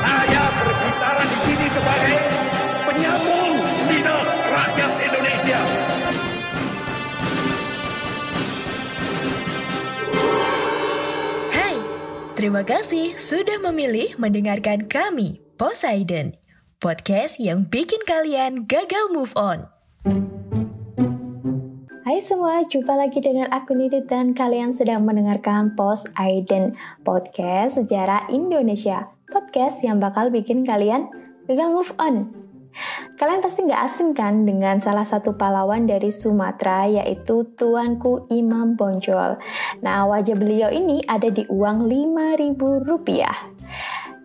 Saya berbicara di sini sebagai penyambung lidah rakyat Indonesia. Hai, terima kasih sudah memilih mendengarkan kami, Poseidon. Podcast yang bikin kalian gagal move on. Hai semua, jumpa lagi dengan aku Nidit dan kalian sedang mendengarkan Poseidon, podcast sejarah Indonesia. Podcast yang bakal bikin kalian gagal move on. Kalian pasti nggak asing kan dengan salah satu pahlawan dari Sumatera, yaitu Tuanku Imam Bonjol. Nah, wajah beliau ini ada di uang Rp5.000.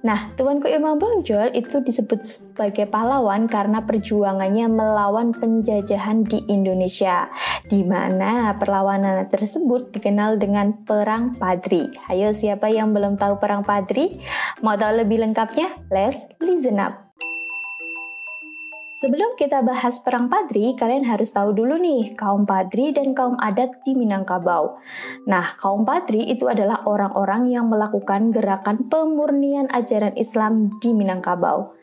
Nah, Tuanku Imam Bonjol itu disebut sebagai pahlawan karena perjuangannya melawan penjajahan di Indonesia, di mana perlawanan tersebut dikenal dengan Perang Padri. Ayo, siapa yang belum tahu Perang Padri? Mau tahu lebih lengkapnya? Let's listen up. Sebelum kita bahas Perang Padri, kalian harus tahu dulu nih, kaum Padri dan kaum adat di Minangkabau. Nah, kaum Padri itu adalah orang-orang yang melakukan gerakan pemurnian ajaran Islam di Minangkabau.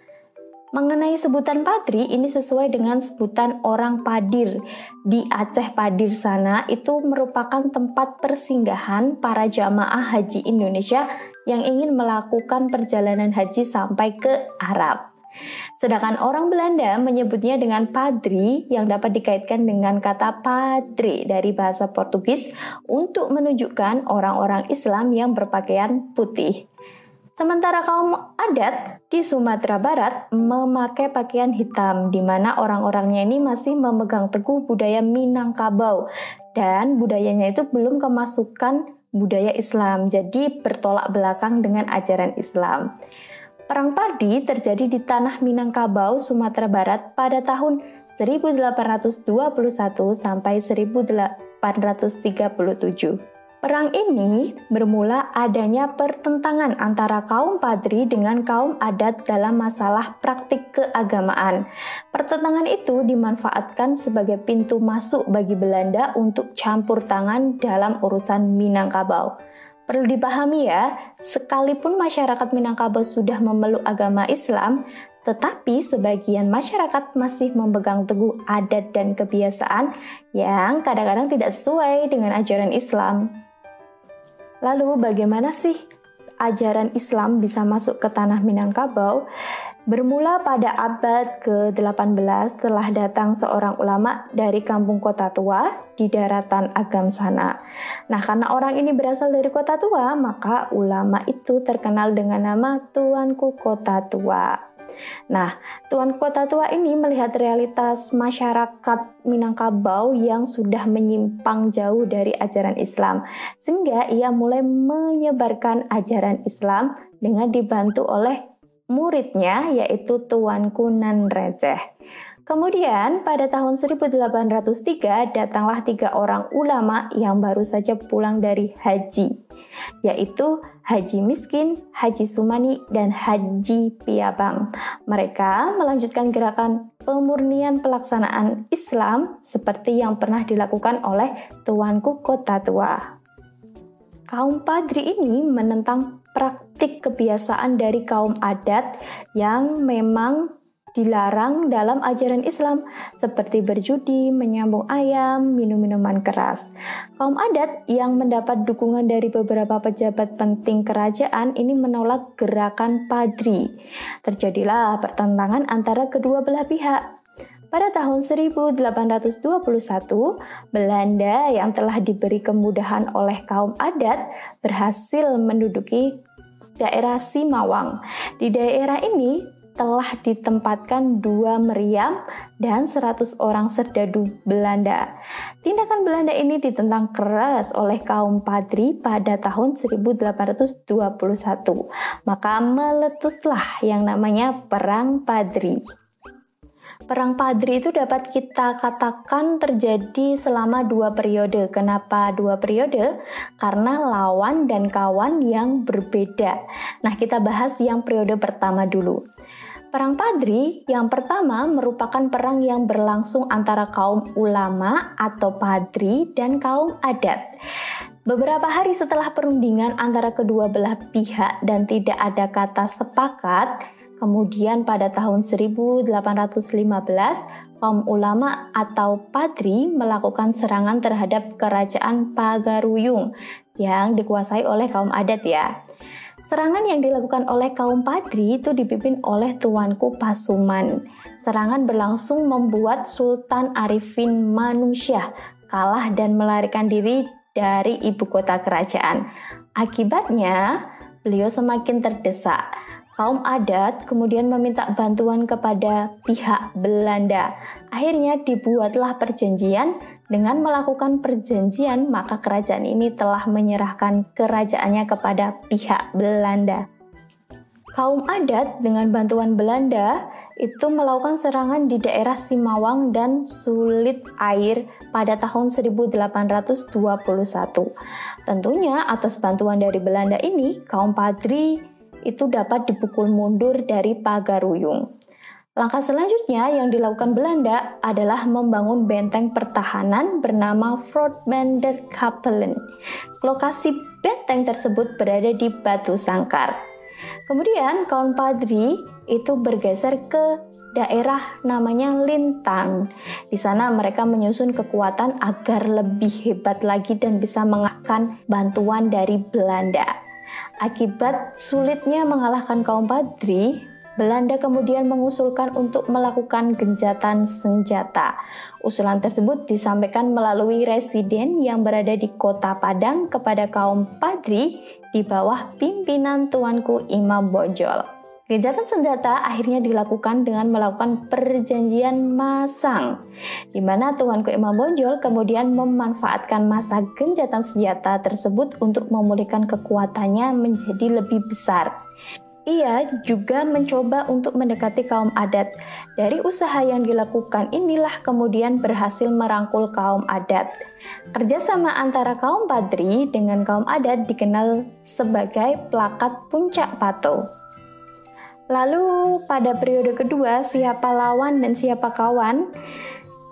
Mengenai sebutan Padri, ini sesuai dengan sebutan orang Padir. Di Aceh Padir sana, itu merupakan tempat persinggahan para jamaah haji Indonesia yang ingin melakukan perjalanan haji sampai ke Arab. Sedangkan orang Belanda menyebutnya dengan padri yang dapat dikaitkan dengan kata padre dari bahasa Portugis untuk menunjukkan orang-orang Islam yang berpakaian putih. Sementara kaum adat di Sumatera Barat memakai pakaian hitam, di mana orang-orangnya ini masih memegang teguh budaya Minangkabau dan budayanya itu belum kemasukan budaya Islam, jadi bertolak belakang dengan ajaran Islam. Perang Padri terjadi di tanah Minangkabau, Sumatera Barat pada tahun 1821 sampai 1837. Perang ini bermula adanya pertentangan antara kaum Padri dengan kaum adat dalam masalah praktik keagamaan. Pertentangan itu dimanfaatkan sebagai pintu masuk bagi Belanda untuk campur tangan dalam urusan Minangkabau. Perlu dipahami ya, sekalipun masyarakat Minangkabau sudah memeluk agama Islam, tetapi sebagian masyarakat masih memegang teguh adat dan kebiasaan yang kadang-kadang tidak sesuai dengan ajaran Islam. Lalu bagaimana sih ajaran Islam bisa masuk ke tanah Minangkabau? Bermula pada abad ke-18 telah datang seorang ulama dari kampung Kota Tua di daratan Agam sana. Nah, karena orang ini berasal dari Kota Tua, maka ulama itu terkenal dengan nama Tuanku Kota Tua. Nah, Tuanku Kota Tua ini melihat realitas masyarakat Minangkabau yang sudah menyimpang jauh dari ajaran Islam, sehingga ia mulai menyebarkan ajaran Islam dengan dibantu oleh muridnya, yaitu Tuanku Nan Renceh. Kemudian pada tahun 1803 datanglah 3 orang ulama yang baru saja pulang dari haji, yaitu Haji Miskin, Haji Sumani, dan Haji Piabang. Mereka melanjutkan gerakan pemurnian pelaksanaan Islam seperti yang pernah dilakukan oleh Tuanku Kota Tua. Kaum Padri ini menentang praktik kebiasaan dari kaum adat yang memang dilarang dalam ajaran Islam, seperti berjudi, menyambung ayam, minum-minuman keras. Kaum adat yang mendapat dukungan dari beberapa pejabat penting kerajaan ini menolak gerakan Padri. Terjadilah pertentangan antara kedua belah pihak. Pada tahun 1821, Belanda yang telah diberi kemudahan oleh kaum adat berhasil menduduki daerah Simawang. Di daerah ini telah ditempatkan 2 meriam dan 100 orang serdadu Belanda. Tindakan Belanda ini ditentang keras oleh kaum Padri pada tahun 1821. Maka meletuslah yang namanya Perang Padri. Perang Padri itu dapat kita katakan terjadi selama 2 periode. Kenapa 2 periode? Karena lawan dan kawan yang berbeda. Nah, kita bahas yang periode pertama dulu. Perang Padri yang pertama merupakan perang yang berlangsung antara kaum ulama atau padri dan kaum adat. Beberapa hari setelah perundingan antara kedua belah pihak dan tidak ada kata sepakat, kemudian pada tahun 1815, kaum ulama atau padri melakukan serangan terhadap Kerajaan Pagaruyung yang dikuasai oleh kaum adat ya. Serangan yang dilakukan oleh kaum padri itu dipimpin oleh Tuanku Pasuman. Serangan berlangsung membuat Sultan Arifin Muningsyah kalah dan melarikan diri dari ibu kota kerajaan. Akibatnya, beliau semakin terdesak. Kaum adat kemudian meminta bantuan kepada pihak Belanda. Akhirnya dibuatlah perjanjian. Dengan melakukan perjanjian, maka kerajaan ini telah menyerahkan kerajaannya kepada pihak Belanda. Kaum adat dengan bantuan Belanda itu melakukan serangan di daerah Simawang dan Sulit Air pada tahun 1821. Tentunya atas bantuan dari Belanda ini, kaum padri itu dapat dipukul mundur dari Pagaruyung. Langkah selanjutnya yang dilakukan Belanda adalah membangun benteng pertahanan bernama Fort van der Capellen. Lokasi benteng tersebut berada di Batu Sangkar. Kemudian kaum padri itu bergeser ke daerah namanya Lintang. Di sana mereka menyusun kekuatan agar lebih hebat lagi dan bisa mengalahkan bantuan dari Belanda. Akibat sulitnya mengalahkan kaum padri, Belanda kemudian mengusulkan untuk melakukan gencatan senjata. Usulan tersebut disampaikan melalui residen yang berada di Kota Padang kepada kaum padri di bawah pimpinan Tuanku Imam Bonjol. Gencatan senjata akhirnya dilakukan dengan melakukan perjanjian masang, di mana Tuanku Imam Bonjol kemudian memanfaatkan masa gencatan senjata tersebut untuk memulihkan kekuatannya menjadi lebih besar. Ia juga mencoba untuk mendekati kaum adat. Dari usaha yang dilakukan inilah kemudian berhasil merangkul kaum adat. Kerjasama antara kaum padri dengan kaum adat dikenal sebagai plakat puncak pato. Lalu pada periode kedua, siapa lawan dan siapa kawan?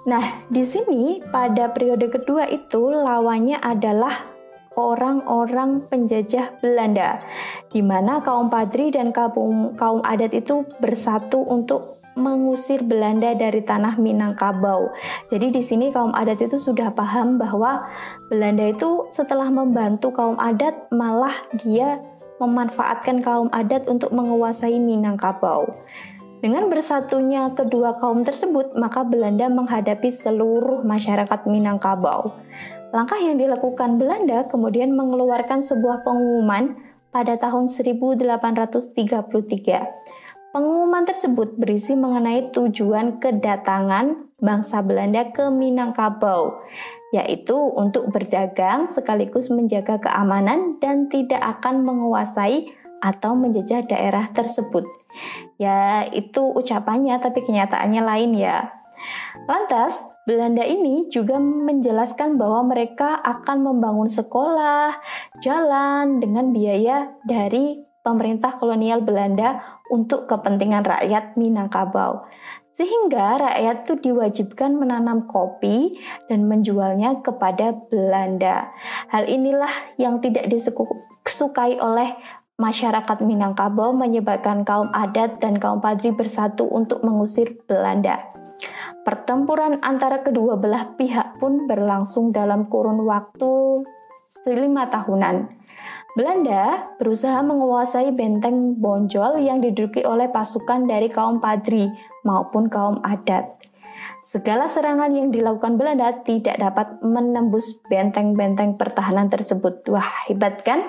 Nah, di sini pada periode kedua itu lawannya adalah orang-orang penjajah Belanda, di mana kaum padri dan kaum adat itu bersatu untuk mengusir Belanda dari tanah Minangkabau. Jadi di sini kaum adat itu sudah paham bahwa Belanda itu setelah membantu kaum adat, malah dia memanfaatkan kaum adat untuk menguasai Minangkabau. Dengan bersatunya kedua kaum tersebut, maka Belanda menghadapi seluruh masyarakat Minangkabau. Langkah yang dilakukan Belanda kemudian mengeluarkan sebuah pengumuman pada tahun 1833. Pengumuman tersebut berisi mengenai tujuan kedatangan bangsa Belanda ke Minangkabau, yaitu untuk berdagang sekaligus menjaga keamanan dan tidak akan menguasai atau menjajah daerah tersebut. Ya, itu ucapannya, tapi kenyataannya lain ya. Lantas, Belanda ini juga menjelaskan bahwa mereka akan membangun sekolah, jalan dengan biaya dari pemerintah kolonial Belanda untuk kepentingan rakyat Minangkabau. Sehingga rakyat itu diwajibkan menanam kopi dan menjualnya kepada Belanda. Hal inilah yang tidak disukai oleh masyarakat Minangkabau, menyebabkan kaum adat dan kaum padri bersatu untuk mengusir Belanda. Pertempuran antara kedua belah pihak pun berlangsung dalam kurun waktu 5 tahunan. Belanda berusaha menguasai benteng Bonjol yang diduduki oleh pasukan dari kaum padri maupun kaum adat. Segala serangan yang dilakukan Belanda tidak dapat menembus benteng-benteng pertahanan tersebut. Wah, hebat kan?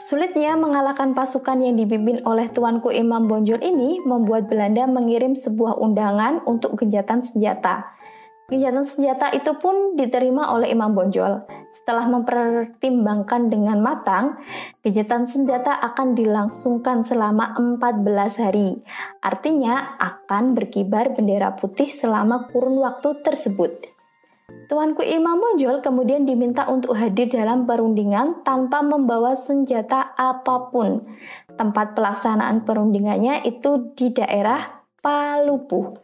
Sulitnya mengalahkan pasukan yang dipimpin oleh Tuanku Imam Bonjol ini membuat Belanda mengirim sebuah undangan untuk gencatan senjata. Gencatan senjata itu pun diterima oleh Imam Bonjol. Setelah mempertimbangkan dengan matang, kegiatan senjata akan dilangsungkan selama 14 hari. Artinya akan berkibar bendera putih selama kurun waktu tersebut. Tuanku Imam Bonjol kemudian diminta untuk hadir dalam perundingan tanpa membawa senjata apapun. Tempat pelaksanaan perundingannya itu di daerah Palupuh.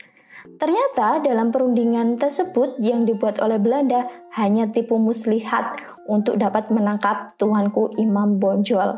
Ternyata dalam perundingan tersebut yang dibuat oleh Belanda hanya tipu muslihat untuk dapat menangkap Tuanku Imam Bonjol.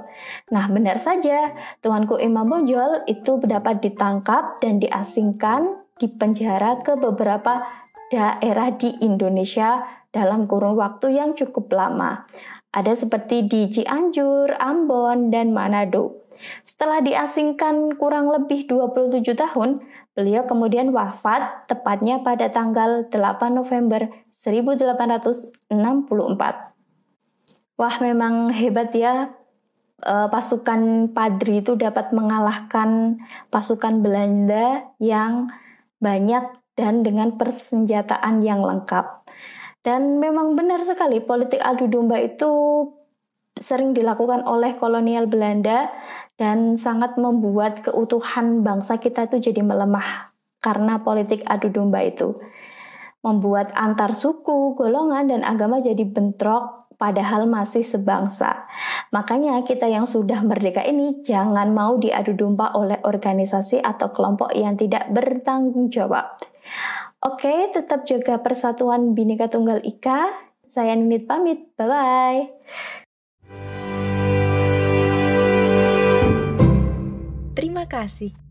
Nah, benar saja, Tuanku Imam Bonjol itu dapat ditangkap dan diasingkan di penjara ke beberapa daerah di Indonesia dalam kurun waktu yang cukup lama. Ada seperti di Cianjur, Ambon, dan Manado. Setelah diasingkan kurang lebih 27 tahun, beliau kemudian wafat tepatnya pada tanggal 8 November 1864. Wah, memang hebat ya, pasukan Padri itu dapat mengalahkan pasukan Belanda yang banyak dan dengan persenjataan yang lengkap. Dan memang benar sekali, politik adu domba itu sering dilakukan oleh kolonial Belanda dan sangat membuat keutuhan bangsa kita itu jadi melemah karena politik adu domba itu. Membuat antar suku, golongan, dan agama jadi bentrok padahal masih sebangsa. Makanya kita yang sudah merdeka ini jangan mau diadu domba oleh organisasi atau kelompok yang tidak bertanggung jawab. Oke, tetap jaga persatuan Bhinneka Tunggal Ika. Saya Ninit pamit, bye-bye. Terima kasih.